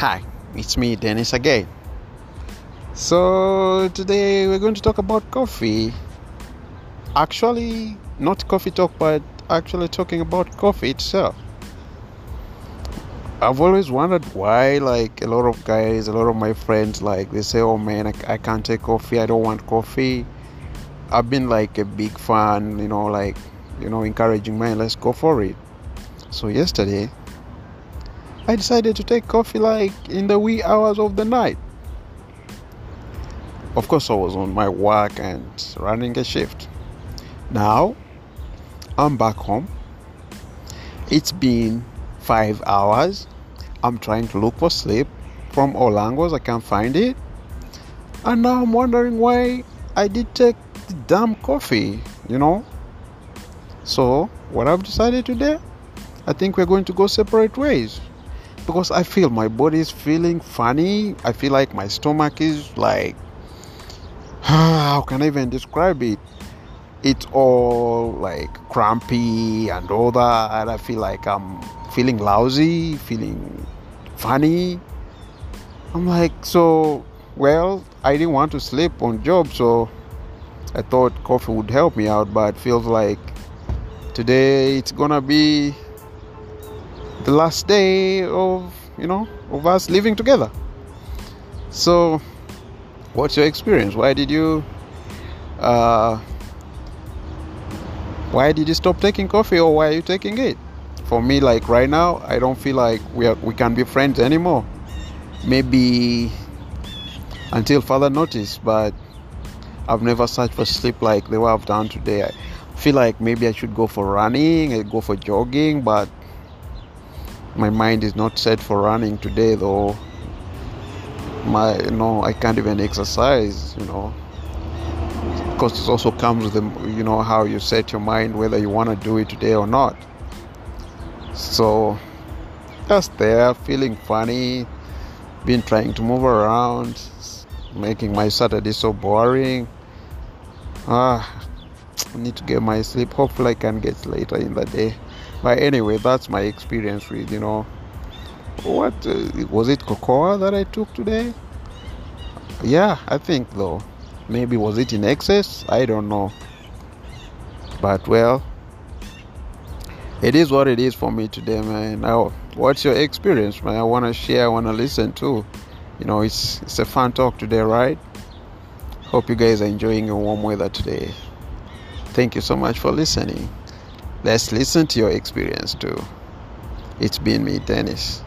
Hi, it's me Dennis again. So today we're going to talk about coffee. Actually, not coffee talk, but actually talking about coffee itself. I've always wondered why, like, a lot of my friends, like, they say, oh man, I can't take coffee, I don't want coffee. I've been like a big fan, encouraging man, let's go for it. So yesterday I decided to take coffee, like, in the wee hours of the night. Of course, I was on my work and running a shift. Now I'm back home. It's been 5 hours. I'm trying to look for sleep from all angles. I can't find it, and now I'm wondering why I did take the damn coffee, so what I've decided today, I think we're going to go separate ways, because I feel my body is feeling funny. I feel like my stomach is like, how can I even describe it? It's all like crampy and all that, and I feel like I'm feeling lousy, feeling funny. I'm like, I didn't want to sleep on job, so I thought coffee would help me out, but it feels like today it's gonna be the last day of us living together. So what's your experience? Why did you stop taking coffee, or why are you taking it? For me, like, right now, I don't feel like we can be friends anymore. Maybe until further notice, but I've never searched for sleep like the way I've done today. I feel like maybe I should go for running, I go for jogging, but my mind is not set for running today, though. I can't even exercise, because it also comes with how you set your mind, whether you want to do it today or not. So just there, feeling funny, been trying to move around, making my Saturday so boring. I need to get my sleep. Hopefully I can get later in the day. But anyway, that's my experience with what was it, cocoa that I took today? Yeah, I think, though, maybe was it in excess, I don't know, but well, it is what it is for me today, man. Now, what's your experience, man? I want to share, I want to listen too. It's a fun talk today, right? Hope you guys are enjoying your warm weather today. Thank you so much for listening. Let's listen to your experience too. It's been me, Dennis.